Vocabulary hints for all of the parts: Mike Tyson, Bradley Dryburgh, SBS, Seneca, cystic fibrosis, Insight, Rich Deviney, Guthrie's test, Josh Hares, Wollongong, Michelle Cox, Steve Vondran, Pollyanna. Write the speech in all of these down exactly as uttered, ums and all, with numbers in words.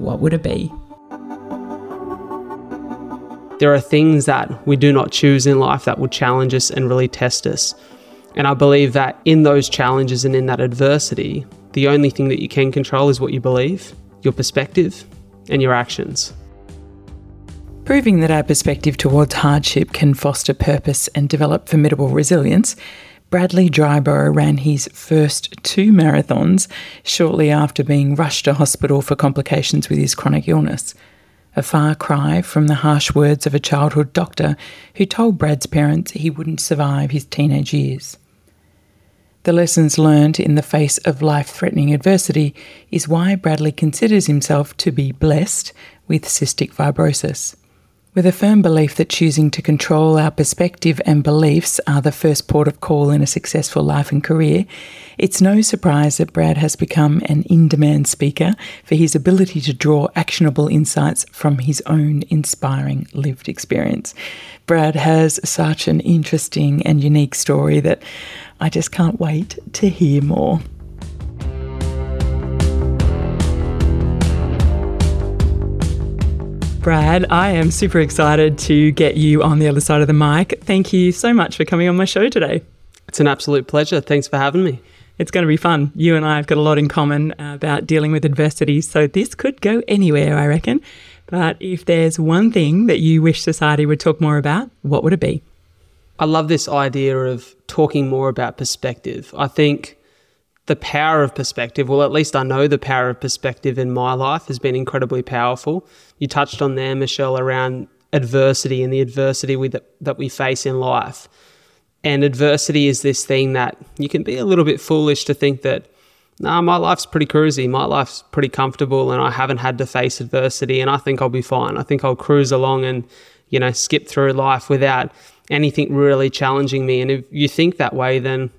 what would it be? There are things that we do not choose in life that will challenge us and really test us. And I believe that in those challenges and in that adversity, the only thing that you can control is what you believe, your perspective, and your actions. Proving that our perspective towards hardship can foster purpose and develop formidable resilience, Bradley Dryburgh ran his first two marathons shortly after being rushed to hospital for complications with his chronic illness. A far cry from the harsh words of a childhood doctor who told Brad's parents he wouldn't survive his teenage years. The lessons learned in the face of life-threatening adversity is why Bradley considers himself to be blessed with cystic fibrosis. With a firm belief that choosing to control our perspective and beliefs are the first port of call in a successful life and career, it's no surprise that Brad has become an in-demand speaker for his ability to draw actionable insights from his own inspiring lived experience. Brad has such an interesting and unique story that I just can't wait to hear more. Brad, I am super excited to get you on the other side of the mic. Thank you so much for coming on my show today. It's an absolute pleasure. Thanks for having me. It's going to be fun. You and I have got a lot in common about dealing with adversity, so this could go anywhere, I reckon. But if there's one thing that you wish society would talk more about, what would it be? I love this idea of talking more about perspective. I think the power of perspective, well, at least I know the power of perspective in my life has been incredibly powerful. You touched on there, Michelle, around adversity and the adversity we, that, that we face in life. And adversity is this thing that you can be a little bit foolish to think that, nah, my life's pretty cruisy, my life's pretty comfortable and I haven't had to face adversity and I think I'll be fine. I think I'll cruise along and, you know, skip through life without anything really challenging me. And if you think that way, then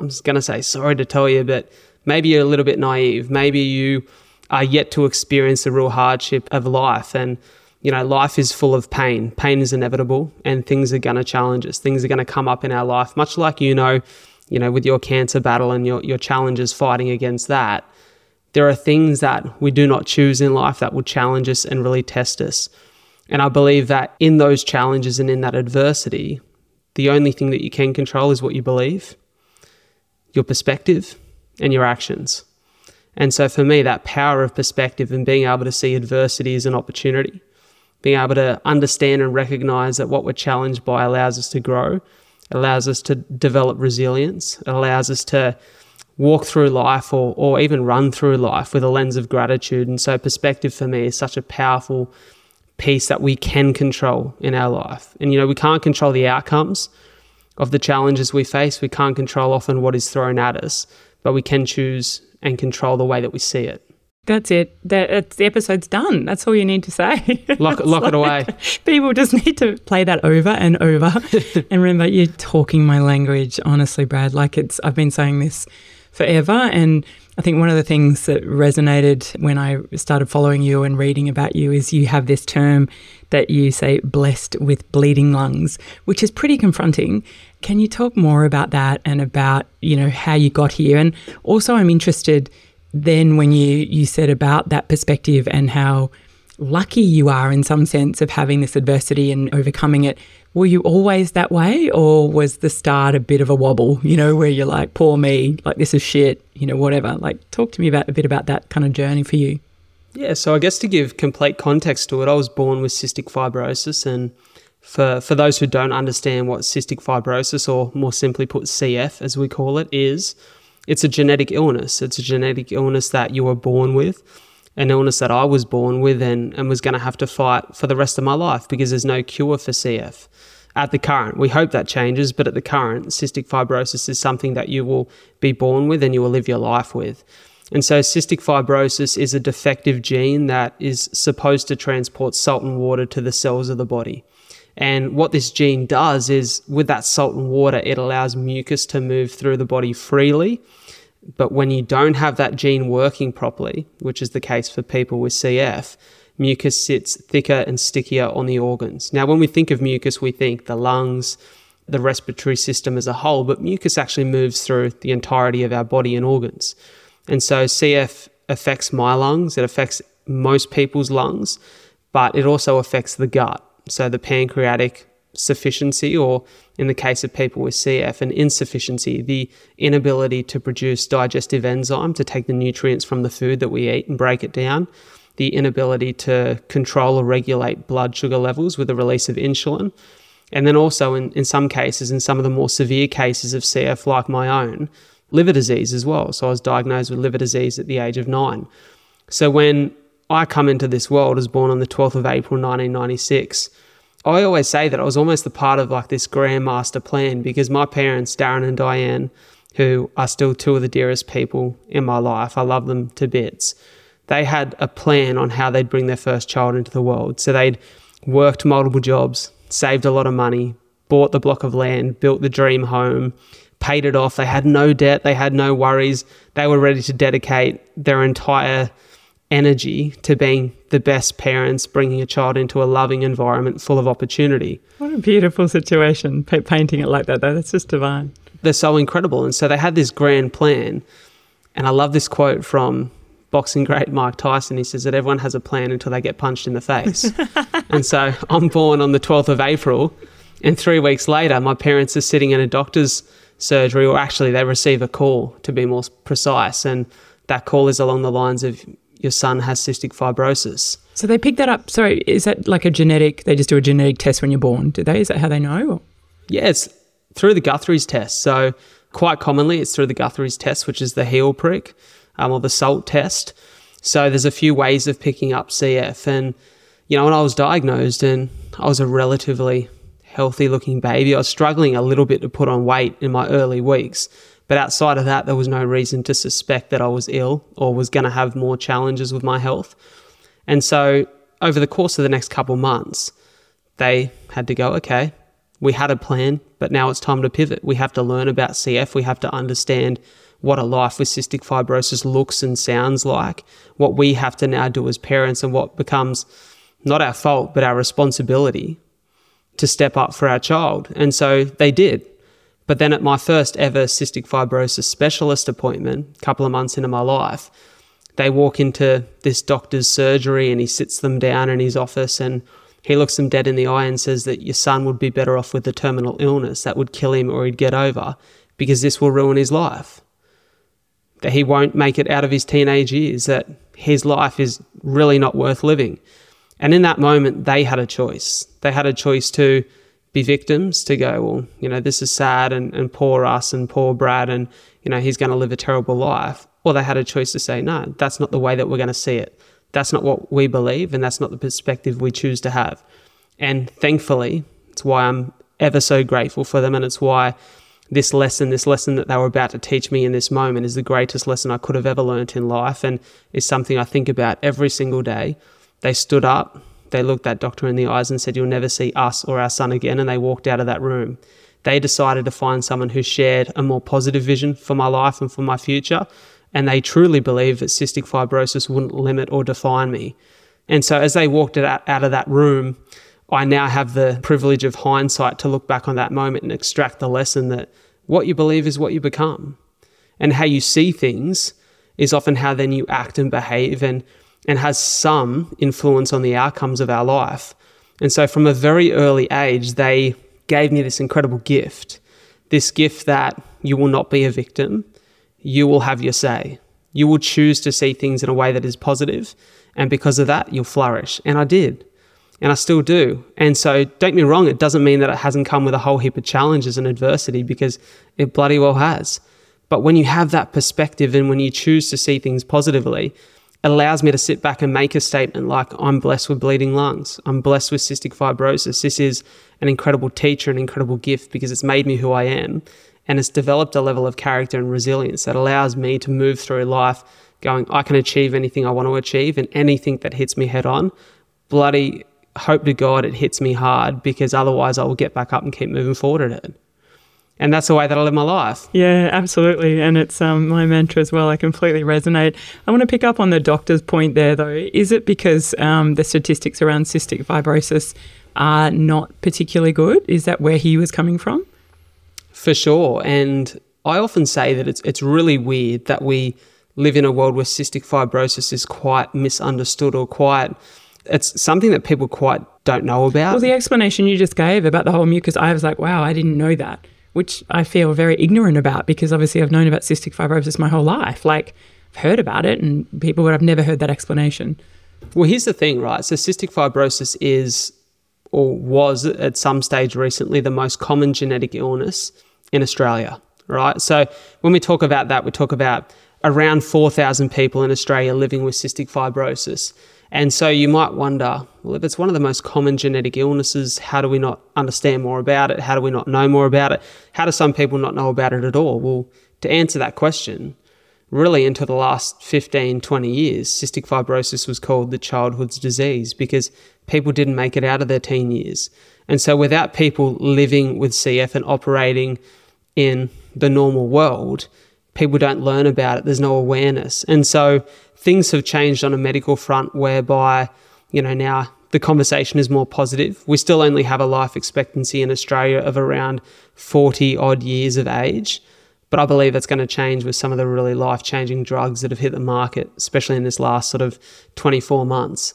I'm just going to say, sorry to tell you, but maybe you're a little bit naive. Maybe you are yet to experience the real hardship of life. And, you know, life is full of pain. Pain is inevitable and things are going to challenge us. Things are going to come up in our life, much like, you know, you know, with your cancer battle and your, your challenges fighting against that. There are things that we do not choose in life that will challenge us and really test us. And I believe that in those challenges and in that adversity, the only thing that you can control is what you believe, your perspective, and your actions. And so for me, that power of perspective and being able to see adversity as an opportunity, being able to understand and recognize that what we're challenged by allows us to grow, it allows us to develop resilience, it allows us to walk through life or, or even run through life with a lens of gratitude. And so perspective for me is such a powerful piece that we can control in our life. And, you know, we can't control the outcomes of the challenges we face. We can't control often what is thrown at us, but we can choose and control the way that we see it. That's it. That, the episode's done. That's all you need to say. Lock, lock like, it away. People just need to play that over and over. And remember, you're talking my language, honestly, Brad. Like it's, I've been saying this forever. And I think one of the things that resonated when I started following you and reading about you is you have this term that you say, blessed with bleeding lungs, which is pretty confronting. Can you talk more about that and about, you know, how you got here? And also I'm interested then when you, you said about that perspective and how lucky you are in some sense of having this adversity and overcoming it. Were you always that way or was the start a bit of a wobble, you know, where you're like, poor me, like this is shit, you know, whatever. Like talk to me about a bit about that kind of journey for you. Yeah, so I guess to give complete context to it, I was born with cystic fibrosis. And for, for those who don't understand what cystic fibrosis, or more simply put C F as we call it, is, it's a genetic illness. It's a genetic illness that you were born with. An illness that I was born with and, and was going to have to fight for the rest of my life because there's no cure for C F at the current. We hope that changes, but at the current, cystic fibrosis is something that you will be born with and you will live your life with. And so cystic fibrosis is a defective gene that is supposed to transport salt and water to the cells of the body. And what this gene does is, with that salt and water, it allows mucus to move through the body freely. But when you don't have that gene working properly, which is the case for people with C F, mucus sits thicker and stickier on the organs. Now, when we think of mucus, we think the lungs, the respiratory system as a whole, but mucus actually moves through the entirety of our body and organs. And so C F affects my lungs, it affects most people's lungs, but it also affects the gut. So the pancreatic sufficiency, or in the case of people with C F, an insufficiency, the inability to produce digestive enzyme to take the nutrients from the food that we eat and break it down, the inability to control or regulate blood sugar levels with the release of insulin. And then also in, in some cases, in some of the more severe cases of C F like my own, liver disease as well. So I was diagnosed with liver disease at the age of nine. So when I come into this world, I was born on the twelfth of April, nineteen ninety-six. I always say that I was almost a part of like this grand master plan, because my parents, Darren and Diane, who are still two of the dearest people in my life, I love them to bits. They had a plan on how they'd bring their first child into the world. So they'd worked multiple jobs, saved a lot of money, bought the block of land, built the dream home, paid it off. They had no debt. They had no worries. They were ready to dedicate their entire energy to being the best parents, bringing a child into a loving environment full of opportunity. What a beautiful situation, pa- painting it like that, though. That's just divine. They're so incredible. And so they had this grand plan. And I love this quote from boxing great Mike Tyson. He says that everyone has a plan until they get punched in the face. And so I'm born on the twelfth of April, and three weeks later, my parents are sitting in a doctor's surgery, or actually they receive a call, to be more precise. And that call is along the lines of, your son has cystic fibrosis. So they pick that up. Sorry, is that like a genetic, they just do a genetic test when you're born, do they? Is that how they know? Or? Yeah, it's through the Guthrie's test. So quite commonly it's through the Guthrie's test, which is the heel prick um, or the salt test. So there's a few ways of picking up C F. And, you know, when I was diagnosed and I was a relatively healthy looking baby, I was struggling a little bit to put on weight in my early weeks. But outside of that, there was no reason to suspect that I was ill or was going to have more challenges with my health. And so over the course of the next couple months, they had to go, okay, we had a plan, but now it's time to pivot. We have to learn about C F. We have to understand what a life with cystic fibrosis looks and sounds like, what we have to now do as parents, and what becomes not our fault, but our responsibility to step up for our child. And so they did. But then at my first ever cystic fibrosis specialist appointment, a couple of months into my life, they walk into this doctor's surgery and he sits them down in his office and he looks them dead in the eye and says that your son would be better off with a terminal illness that would kill him or he'd get over, because this will ruin his life. That he won't make it out of his teenage years, that his life is really not worth living. And in that moment, they had a choice. They had a choice to be victims, to go, well, you know, this is sad and, and poor us and poor Brad and, you know, he's going to live a terrible life. Or they had a choice to say, no, that's not the way that we're going to see it. That's not what we believe, and that's not the perspective we choose to have. And thankfully, it's why I'm ever so grateful for them, and it's why this lesson, this lesson that they were about to teach me in this moment is the greatest lesson I could have ever learned in life, and is something I think about every single day. They stood up, they looked that doctor in the eyes and said, you'll never see us or our son again. And they walked out of that room. They decided to find someone who shared a more positive vision for my life and for my future. And they truly believed that cystic fibrosis wouldn't limit or define me. And so as they walked out of that room, I now have the privilege of hindsight to look back on that moment and extract the lesson that what you believe is what you become. And how you see things is often how then you act and behave, and and has some influence on the outcomes of our life. And so from a very early age, they gave me this incredible gift, this gift that you will not be a victim, you will have your say, you will choose to see things in a way that is positive, and because of that, you'll flourish. And I did, and I still do. And so don't get me wrong, it doesn't mean that it hasn't come with a whole heap of challenges and adversity, because it bloody well has. But when you have that perspective and when you choose to see things positively, allows me to sit back and make a statement like, I'm blessed with bleeding lungs. I'm blessed with cystic fibrosis. This is an incredible teacher, an incredible gift, because it's made me who I am. And it's developed a level of character and resilience that allows me to move through life going, I can achieve anything I want to achieve, and anything that hits me head on, bloody hope to God it hits me hard, because otherwise I will get back up and keep moving forward at it. And that's the way that I live my life. Yeah, absolutely. And it's um, my mantra as well. I completely resonate. I want to pick up on the doctor's point there, though. Is it because um, the statistics around cystic fibrosis are not particularly good? Is that where he was coming from? For sure. And I often say that it's it's really weird that we live in a world where cystic fibrosis is quite misunderstood, or quite, it's something that people quite don't know about. Well, the explanation you just gave about the whole mucus, I was like, wow, I didn't know that, which I feel very ignorant about, because obviously I've known about cystic fibrosis my whole life. Like, I've heard about it and people, but I've never heard that explanation. Well, here's the thing, right? So cystic fibrosis is, or was at some stage recently, the most common genetic illness in Australia, right? So when we talk about that, we talk about around four thousand people in Australia living with cystic fibrosis. And so you might wonder, well, if it's one of the most common genetic illnesses, how do we not understand more about it? How do we not know more about it? How do some people not know about it at all? Well, to answer that question, really until the last fifteen, twenty years, cystic fibrosis was called the childhood's disease, because people didn't make it out of their teen years. And so without people living with C F and operating in the normal world, people don't learn about it. There's no awareness. And so things have changed on a medical front whereby, you know, now the conversation is more positive. We still only have a life expectancy in Australia of around forty odd years of age, but I believe that's going to change with some of the really life-changing drugs that have hit the market, especially in this last sort of twenty-four months.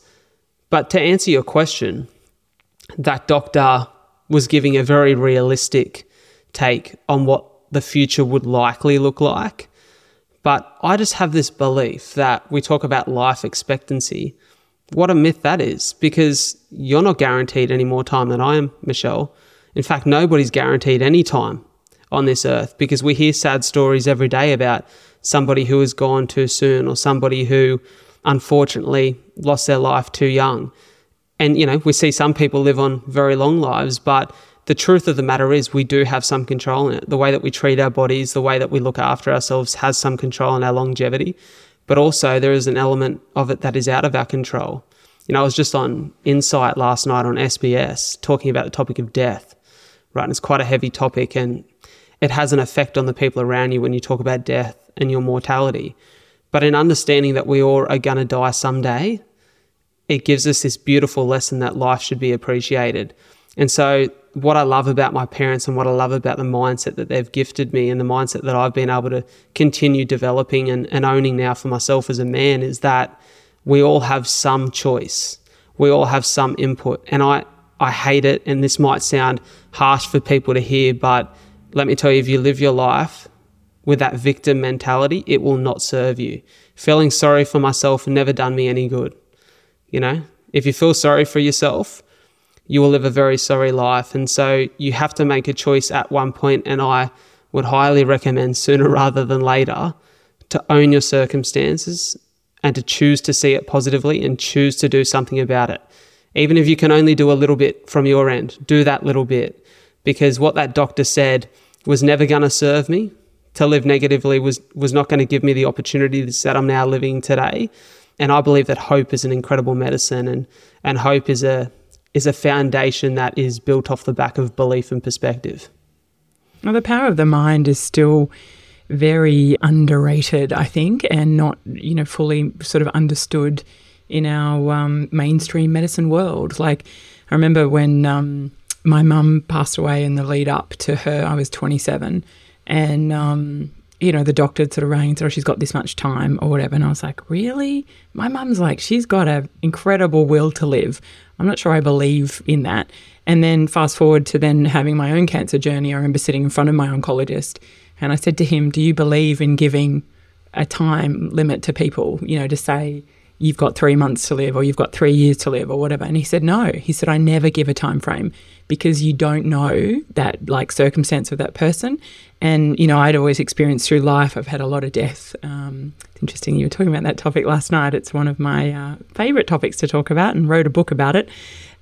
But to answer your question, that doctor was giving a very realistic take on what the future would likely look like. But I just have this belief that we talk about life expectancy. What a myth that is, because you're not guaranteed any more time than I am, Michelle. In fact, nobody's guaranteed any time on this earth, because we hear sad stories every day about somebody who has gone too soon, or somebody who unfortunately lost their life too young. And, you know, we see some people live on very long lives, but the truth of the matter is we do have some control in it. The way that we treat our bodies, the way that we look after ourselves has some control in our longevity, but also there is an element of it that is out of our control. You know, I was just on Insight last night on S B S talking about the topic of death, right? And it's quite a heavy topic, and it has an effect on the people around you when you talk about death and your mortality. But in understanding that we all are going to die someday, it gives us this beautiful lesson that life should be appreciated. And so what I love about my parents, and what I love about the mindset that they've gifted me, and the mindset that I've been able to continue developing and, and owning now for myself as a man, is that we all have some choice. We all have some input. And I, I hate it, and this might sound harsh for people to hear, but let me tell you, if you live your life with that victim mentality, it will not serve you. Feeling sorry for myself never done me any good. You know, if you feel sorry for yourself, you will live a very sorry life. And so you have to make a choice at one point, and I would highly recommend sooner rather than later to own your circumstances and to choose to see it positively and choose to do something about it. Even if you can only do a little bit from your end, do that little bit, because what that doctor said was never going to serve me. To live negatively was was not going to give me the opportunities that I'm now living today. And I believe that hope is an incredible medicine, and and hope is a is a foundation that is built off the back of belief and perspective. Well, the power of the mind is still very underrated, I think, and not, you know, fully sort of understood in our um, mainstream medicine world. Like, I remember when um, my mum passed away in the lead up to her, I was twenty-seven, and, um, you know, the doctor sort of rang and said, oh, she's got this much time or whatever. And I was like, really? My mum's like, she's got an incredible will to live. I'm not sure I believe in that. And then fast forward to then having my own cancer journey, I remember sitting in front of my oncologist and I said to him, do you believe in giving a time limit to people, you know, to say you've got three months to live or you've got three years to live or whatever? And he said, no. He said, I never give a time frame, because you don't know that, like, circumstance of that person. And, you know, I'd always experienced through life, I've had a lot of death. Um, it's interesting you were talking about that topic last night. It's one of my uh, favourite topics to talk about, and wrote a book about it.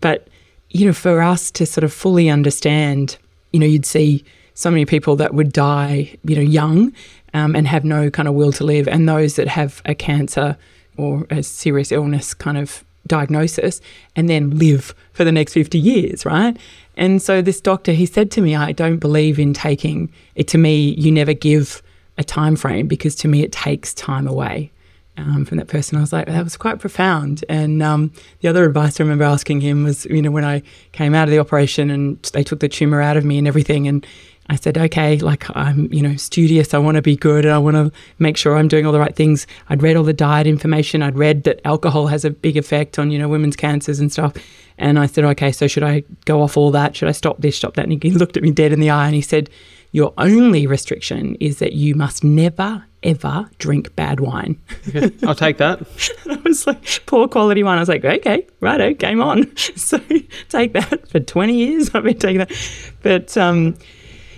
But, you know, for us to sort of fully understand, you know, you'd see so many people that would die, you know, young, um, and have no kind of will to live, and those that have a cancer or a serious illness kind of diagnosis and then live for the next fifty years, right? And so this doctor, he said to me, I don't believe in taking it. To me, you never give a time frame, because to me it takes time away um, from that person. I was like, that was quite profound. And um, the other advice I remember asking him was, you know, when I came out of the operation and they took the tumour out of me and everything, and I said, okay, like I'm, you know, studious, I want to be good and I want to make sure I'm doing all the right things. I'd read all the diet information. I'd read that alcohol has a big effect on, you know, women's cancers and stuff. And I said, okay, so should I go off all that? Should I stop this, stop that? And he looked at me dead in the eye and he said, your only restriction is that you must never, ever drink bad wine. Okay, I'll take that. I was like, poor quality wine. I was like, okay, righto, game on. So take that. For twenty years I've been taking that. But, um,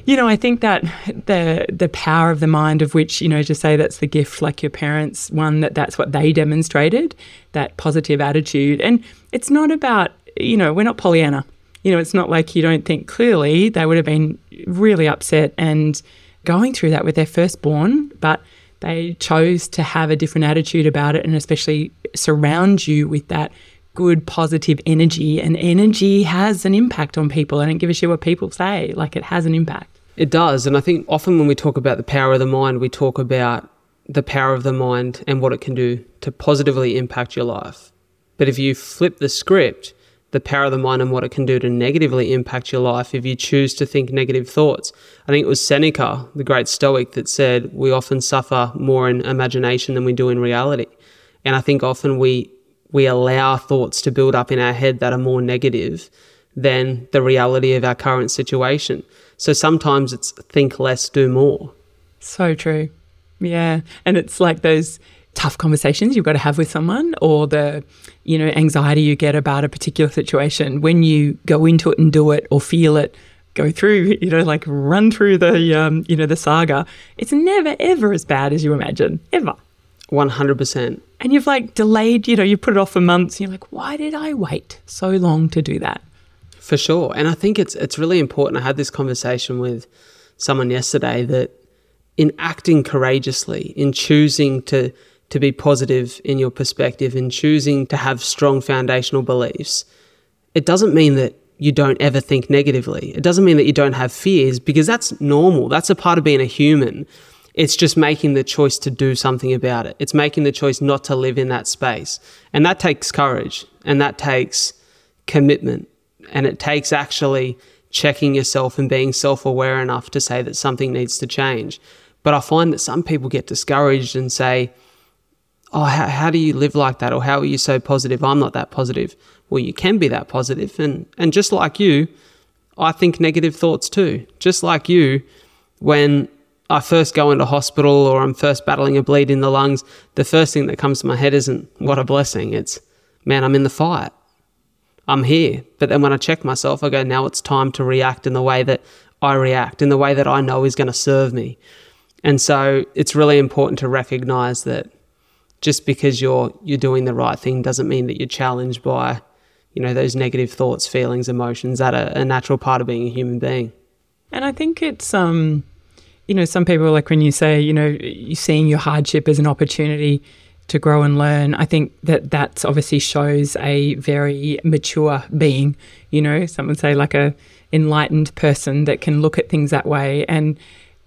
you know, I think that the the power of the mind, of which, you know, to say that's the gift, like your parents, one, that that's what they demonstrated, that positive attitude. And it's not about, you know, we're not Pollyanna. You know, it's not like you don't think clearly. They would have been really upset and going through that with their firstborn, but they chose to have a different attitude about it, and especially surround you with that good positive energy. And energy has an impact on people. I don't give a shit what people say, like it has an impact. It does. And I think often when we talk about the power of the mind, we talk about the power of the mind and what it can do to positively impact your life. But if you flip the script, the power of the mind and what it can do to negatively impact your life if you choose to think negative thoughts. I think it was Seneca, the great Stoic, that said we often suffer more in imagination than we do in reality. And I think often we we allow thoughts to build up in our head that are more negative than the reality of our current situation. So sometimes it's think less, do more. So true. Yeah. And it's like those tough conversations you've got to have with someone, or the, you know, anxiety you get about a particular situation. When you go into it and do it, or feel it, go through, you know, like run through the, um, you know, the saga, it's never, ever as bad as you imagine, ever. one hundred percent. And you've like delayed, you know, you put it off for months. And you're like, why did I wait so long to do that? For sure. And I think it's it's really important. I had this conversation with someone yesterday that in acting courageously, in choosing to, to be positive in your perspective, in choosing to have strong foundational beliefs, it doesn't mean that you don't ever think negatively. It doesn't mean that you don't have fears, because that's normal. That's a part of being a human. It's just making the choice to do something about it. It's making the choice not to live in that space. And that takes courage, and that takes commitment, and it takes actually checking yourself and being self-aware enough to say that something needs to change. But I find that some people get discouraged and say, oh, how, how do you live like that? Or how are you so positive? I'm not that positive. Well, you can be that positive. And, and just like you, I think negative thoughts too. Just like you, when I first go into hospital or I'm first battling a bleed in the lungs, the first thing that comes to my head isn't, what a blessing. It's, man, I'm in the fight. I'm here. But then when I check myself, I go, now it's time to react in the way that I react, in the way that I know is going to serve me. And so it's really important to recognize that just because you're you're doing the right thing doesn't mean that you're challenged by, you know, those negative thoughts, feelings, emotions that are a natural part of being a human being. And I think it's... um. You know, some people, like when you say, you know, seeing your hardship as an opportunity to grow and learn, I think that that's obviously shows a very mature being, you know, some would say like a enlightened person that can look at things that way. And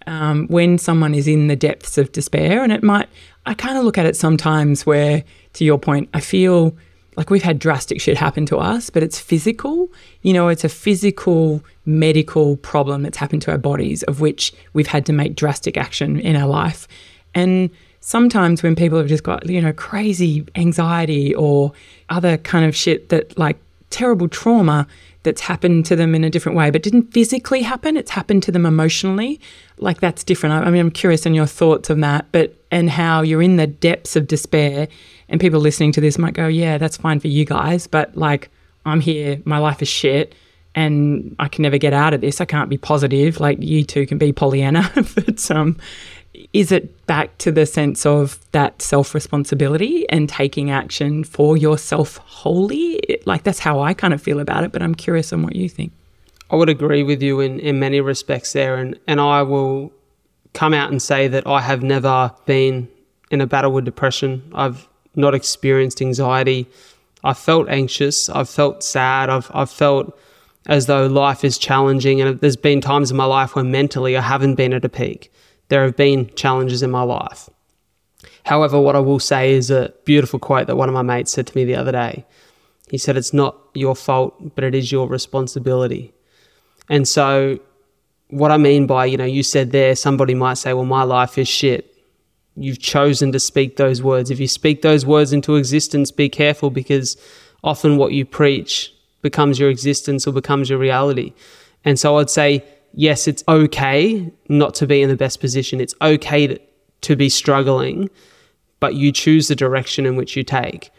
um, when someone is in the depths of despair, and it might, I kind of look at it sometimes where, to your point, I feel like we've had drastic shit happen to us, but it's physical. You know, it's a physical medical problem that's happened to our bodies, of which we've had to make drastic action in our life. And sometimes when people have just got, you know, crazy anxiety or other kind of shit that, like, terrible trauma that's happened to them in a different way, but didn't physically happen, it's happened to them emotionally, like that's different. I, I mean, I'm curious on your thoughts on that, but and how you're in the depths of despair, and people listening to this might go, yeah, that's fine for you guys, but like, I'm here, my life is shit, and I can never get out of this. I can't be positive. Like, you two can be Pollyanna. But um, is it back to the sense of that self-responsibility and taking action for yourself wholly? Like, that's how I kind of feel about it, but I'm curious on what you think. I would agree with you in, in many respects there, and, and I will come out and say that I have never been in a battle with depression. I've not experienced anxiety. I've felt anxious. I've felt sad. I've I've felt as though life is challenging. And there's been times in my life where mentally I haven't been at a peak. There have been challenges in my life. However, what I will say is a beautiful quote that one of my mates said to me the other day. He said, "It's not your fault, but it is your responsibility." And so what I mean by, you know, you said there, somebody might say, well, my life is shit. You've chosen to speak those words. If you speak those words into existence, be careful, because often what you preach becomes your existence or becomes your reality. And so I'd say, yes, it's okay not to be in the best position. It's okay to, to be struggling, but you choose the direction in which you take.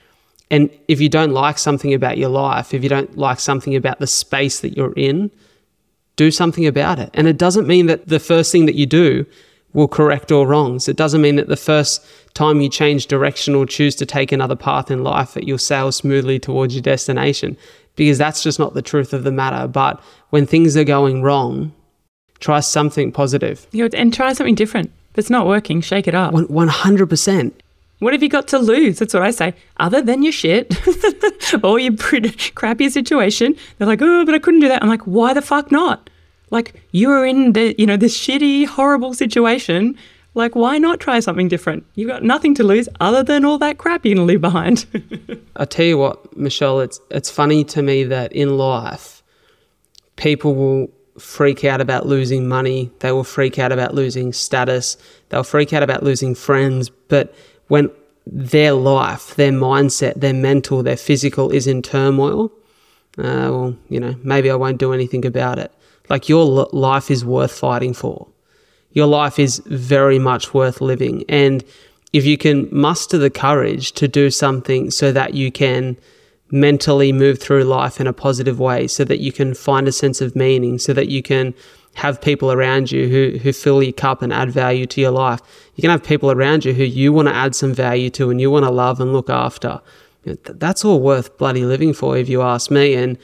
And if you don't like something about your life, if you don't like something about the space that you're in, do something about it. And it doesn't mean that the first thing that you do will correct all wrongs. It doesn't mean that the first time you change direction or choose to take another path in life that you'll sail smoothly towards your destination, because that's just not the truth of the matter. But when things are going wrong, try something positive. Yeah, and try something different. If it's not working, shake it up. one hundred percent. What have you got to lose? That's what I say. Other than your shit or your pretty crappy situation, they're like, oh, but I couldn't do that. I'm like, why the fuck not? Like, you are in the, you know, this shitty, horrible situation. Like, why not try something different? You've got nothing to lose other than all that crap you're going to leave behind. I tell you what, Michelle, it's it's funny to me that in life, people will freak out about losing money. They will freak out about losing status. They'll freak out about losing friends. But when their life, their mindset, their mental, their physical is in turmoil, uh, well, you know, maybe I won't do anything about it. Like, your l- life is worth fighting for. Your life is very much worth living. And if you can muster the courage to do something so that you can mentally move through life in a positive way, so that you can find a sense of meaning, so that you can have people around you who, who fill your cup and add value to your life. You can have people around you who you want to add some value to and you want to love and look after. That's all worth bloody living for, if you ask me. And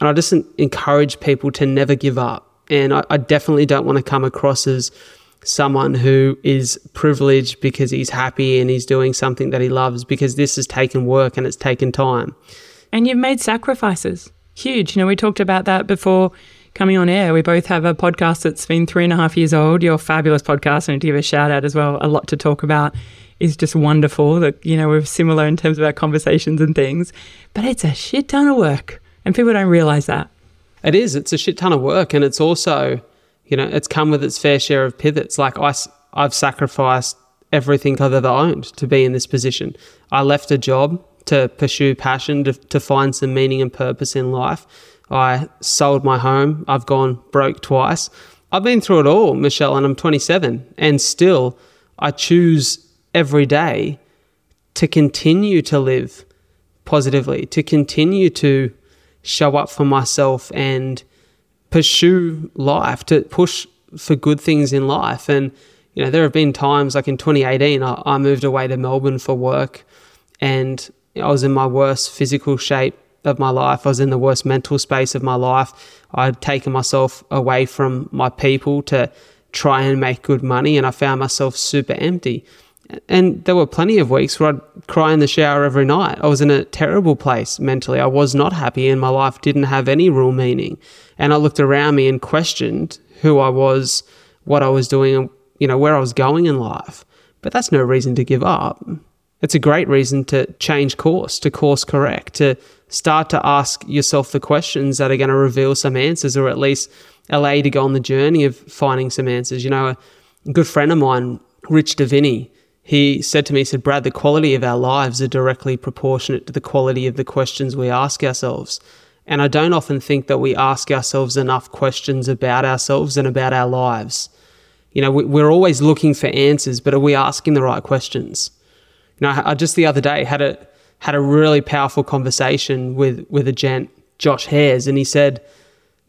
and I just encourage people to never give up. And I, I definitely don't want to come across as someone who is privileged because he's happy and he's doing something that he loves, because this has taken work and it's taken time. And you've made sacrifices. Huge. You know, we talked about that before coming on air. We both have a podcast that's been three and a half years old, your fabulous podcast, and to give a shout out as well, a lot to talk about is just wonderful. That, you know, we're similar in terms of our conversations and things, but it's a shit ton of work and people don't realise that. It is. It's a shit ton of work, and it's also, you know, it's come with its fair share of pivots. Like, I, I've sacrificed everything I've ever owned to be in this position. I left a job to pursue passion, to, to find some meaning and purpose in life. I sold my home. I've gone broke twice. I've been through it all, Michelle, and I'm twenty-seven. And still, I choose every day to continue to live positively, to continue to show up for myself and pursue life, to push for good things in life. And, you know, there have been times, like in twenty eighteen, I, I moved away to Melbourne for work, and I was in my worst physical shape of my life. I was in the worst mental space of my life. I'd taken myself away from my people to try and make good money, and I found myself super empty. And there were plenty of weeks where I'd cry in the shower every night. I was in a terrible place mentally. I was not happy, and my life didn't have any real meaning. And I looked around me and questioned who I was, what I was doing, and, you know, where I was going in life. But that's no reason to give up. It's a great reason to change course, to course correct, to start to ask yourself the questions that are going to reveal some answers, or at least allow you to go on the journey of finding some answers. You know, a good friend of mine, Rich Deviney, he said to me, he said, "Brad, the quality of our lives are directly proportionate to the quality of the questions we ask ourselves." And I don't often think that we ask ourselves enough questions about ourselves and about our lives. You know, we're always looking for answers, but are we asking the right questions? You know, I just the other day had a had a really powerful conversation with with a gent, Josh Hares, and he said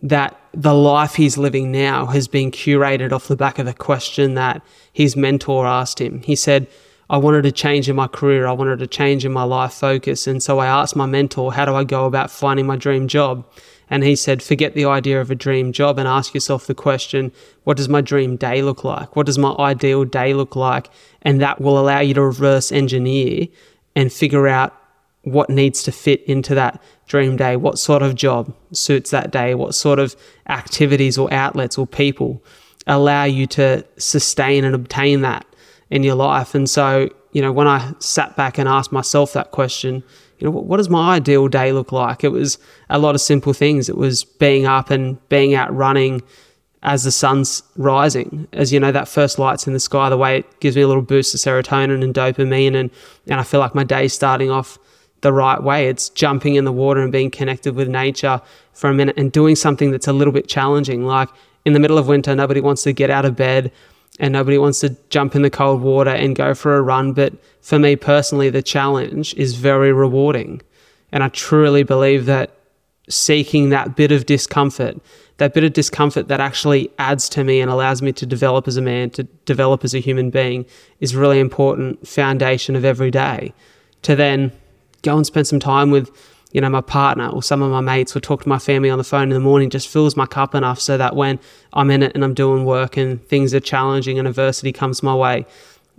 that the life he's living now has been curated off the back of a question that his mentor asked him. He said, "I wanted a change in my career. I wanted a change in my life focus. And so I asked my mentor, how do I go about finding my dream job? And he said, forget the idea of a dream job and ask yourself the question, what does my dream day look like? What does my ideal day look like? And that will allow you to reverse engineer and figure out what needs to fit into that dream day, what sort of job suits that day, what sort of activities or outlets or people allow you to sustain and obtain that in your life. And so, you know, when I sat back and asked myself that question, you know, what, what does my ideal day look like? It was a lot of simple things. It was being up and being out running as the sun's rising, as you know, that first light's in the sky, the way it gives me a little boost of serotonin and dopamine, and, and I feel like my day's starting off the right way. It's jumping in the water and being connected with nature for a minute and doing something that's a little bit challenging. Like in the middle of winter, nobody wants to get out of bed and nobody wants to jump in the cold water and go for a run. But for me personally, the challenge is very rewarding. And I truly believe that seeking that bit of discomfort, that bit of discomfort that actually adds to me and allows me to develop as a man, to develop as a human being, is really important foundation of every day. To then go and spend some time with, you know, my partner or some of my mates, or talk to my family on the phone in the morning, just fills my cup enough so that when I'm in it and I'm doing work and things are challenging and adversity comes my way,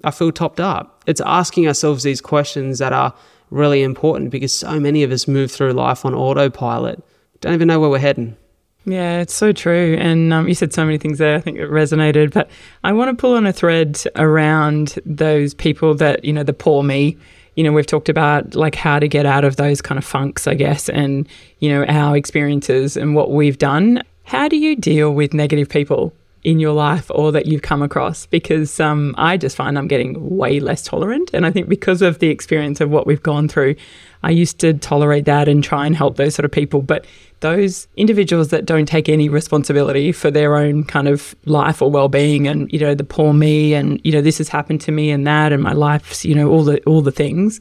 I feel topped up. It's asking ourselves these questions that are really important, because so many of us move through life on autopilot. Don't even know where we're heading. Yeah, it's so true. And um, you said so many things there. I think it resonated. But I want to pull on a thread around those people that, you know, the poor me. You know, we've talked about like how to get out of those kind of funks, I guess, and, you know, our experiences and what we've done. How do you deal with negative people in your life or that you've come across? Because um, I just find I'm getting way less tolerant. And I think because of the experience of what we've gone through, I used to tolerate that and try and help those sort of people. But those individuals that don't take any responsibility for their own kind of life or well-being, and, you know, the poor me, and, you know, this has happened to me and that, and my life's, you know, all the all the things.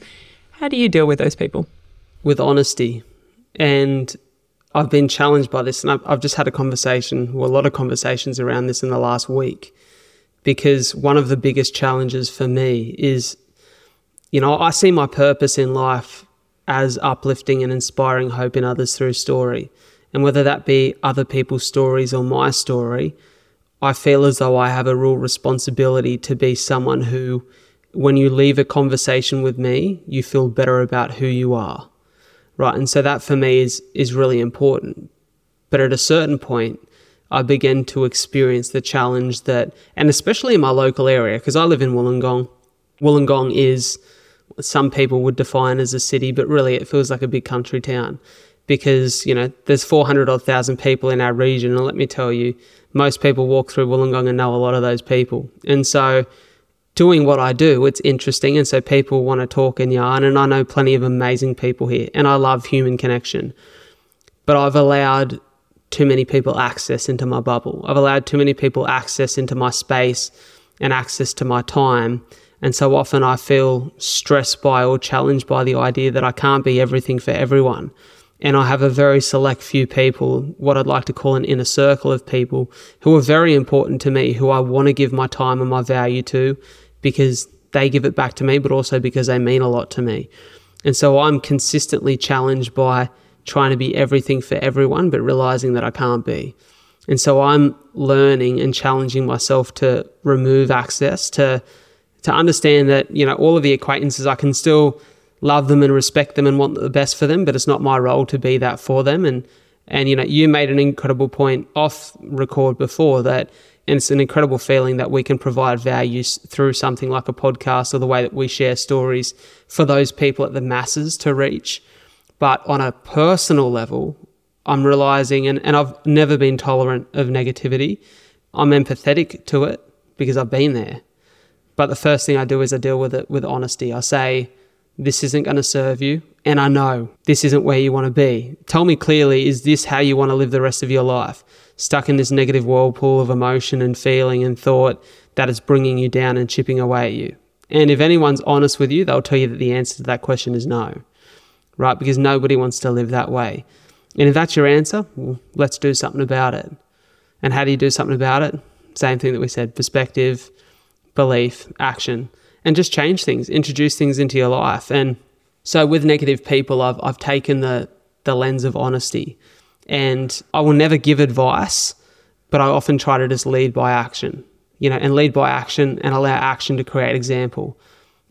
How do you deal with those people? With honesty. And I've been challenged by this, and I've, I've just had a conversation, well, a lot of conversations around this in the last week, because one of the biggest challenges for me is, you know, I see my purpose in life as uplifting and inspiring hope in others through story. And whether that be other people's stories or my story, I feel as though I have a real responsibility to be someone who, when you leave a conversation with me, you feel better about who you are. Right, and so that for me is is really important. But at a certain point, I began to experience the challenge that, and especially in my local area, because I live in Wollongong. Wollongong is what some people would define as a city, but really it feels like a big country town, because, you know, there's four hundred odd thousand people in our region, and let me tell you, most people walk through Wollongong and know a lot of those people. And so doing what I do, it's interesting, and so people want to talk and yarn, and I know plenty of amazing people here, and I love human connection. But I've allowed too many people access into my bubble. I've allowed too many people access into my space and access to my time, and so often I feel stressed by or challenged by the idea that I can't be everything for everyone. And I have a very select few people, what I'd like to call an inner circle of people, who are very important to me, who I want to give my time and my value to, because they give it back to me, but also because they mean a lot to me. And so I'm consistently challenged by trying to be everything for everyone, but realizing that I can't be. And so I'm learning and challenging myself to remove access, to to understand that, you know, all of the acquaintances, I can still love them and respect them and want the best for them, but it's not my role to be that for them. And, and you know, you made an incredible point off record before that, and it's an incredible feeling that we can provide value through something like a podcast or the way that we share stories for those people at the masses to reach. But on a personal level, I'm realizing, and, and I've never been tolerant of negativity. I'm empathetic to it because I've been there. But the first thing I do is I deal with it with honesty. I say, this isn't going to serve you, and I know this isn't where you want to be. Tell me clearly, is this how you want to live the rest of your life? Stuck in this negative whirlpool of emotion and feeling and thought that is bringing you down and chipping away at you. And if anyone's honest with you, they'll tell you that the answer to that question is no, right? Because nobody wants to live that way. And if that's your answer, well, let's do something about it. And how do you do something about it? Same thing that we said, perspective, belief, action. And just change things, introduce things into your life. And so with negative people, I've I've taken the the lens of honesty. And I will never give advice, but I often try to just lead by action, you know, and lead by action and allow action to create example.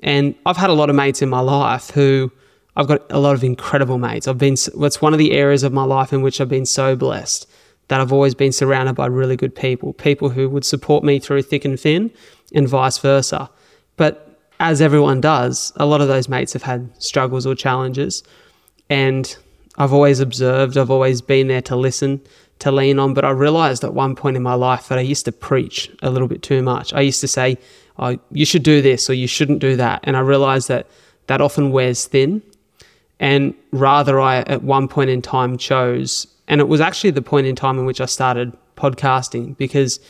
And I've had a lot of mates in my life who, I've got a lot of incredible mates. I've been, that's one of the areas of my life in which I've been so blessed that I've always been surrounded by really good people, people who would support me through thick and thin and vice versa. But as everyone does, a lot of those mates have had struggles or challenges. And I've always observed, I've always been there to listen, to lean on. But I realized at one point in my life that I used to preach a little bit too much. I used to say, oh, you should do this or you shouldn't do that. And I realized that that often wears thin. And rather, I at one point in time chose, and it was actually the point in time in which I started podcasting, because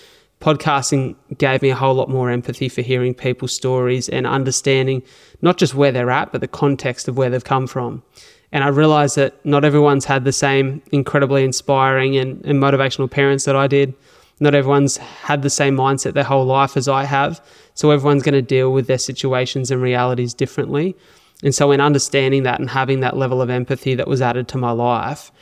podcasting gave me a whole lot more empathy for hearing people's stories and understanding not just where they're at, but the context of where they've come from. And I realized that not everyone's had the same incredibly inspiring and, and motivational parents that I did. Not everyone's had the same mindset their whole life as I have. So everyone's going to deal with their situations and realities differently. And so in understanding that and having that level of empathy that was added to my life,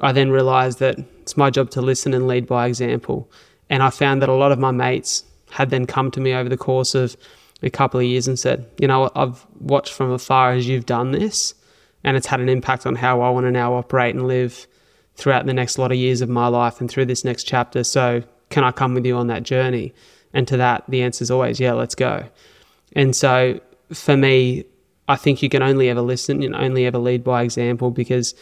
I then realized that it's my job to listen and lead by example. And I found that a lot of my mates had then come to me over the course of a couple of years and said, you know, I've watched from afar as you've done this, and it's had an impact on how I want to now operate and live throughout the next lot of years of my life and through this next chapter. So can I come with you on that journey? And to that, the answer is always, yeah, let's go. And so for me, I think you can only ever listen and only ever lead by example, because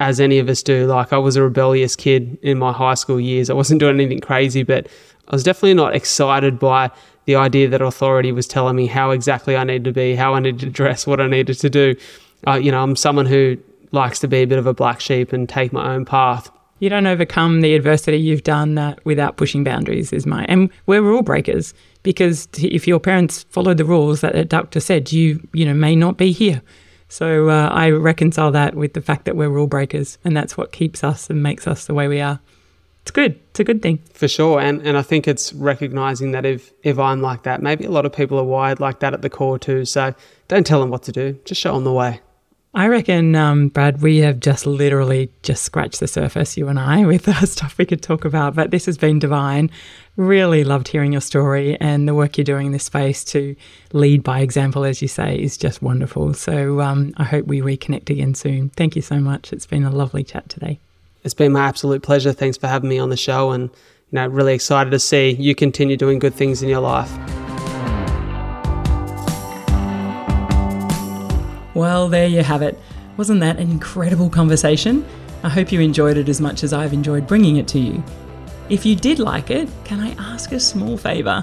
as any of us do, like I was a rebellious kid in my high school years. I wasn't doing anything crazy, but I was definitely not excited by the idea that authority was telling me how exactly I needed to be, how I needed to dress, what I needed to do. Uh, you know, I'm someone who likes to be a bit of a black sheep and take my own path. You don't overcome the adversity you've done that without pushing boundaries is my, and we're rule breakers, because if your parents followed the rules that the doctor said, you you know may not be here. So uh, I reconcile that with the fact that we're rule breakers, and that's what keeps us and makes us the way we are. It's good. It's a good thing. For sure. And and I think it's recognizing that if, if I'm like that, maybe a lot of people are wired like that at the core too. So don't tell them what to do. Just show them the way. I reckon, um, Brad, we have just literally just scratched the surface, you and I, with uh, stuff we could talk about. But this has been divine. Really loved hearing your story, and the work you're doing in this space to lead by example, as you say, is just wonderful. So um, I hope we reconnect again soon. Thank you so much. It's been a lovely chat today. It's been my absolute pleasure. Thanks for having me on the show, and you know, really excited to see you continue doing good things in your life. Well, there you have it. Wasn't that an incredible conversation? I hope you enjoyed it as much as I've enjoyed bringing it to you. If you did like it, can I ask a small favour?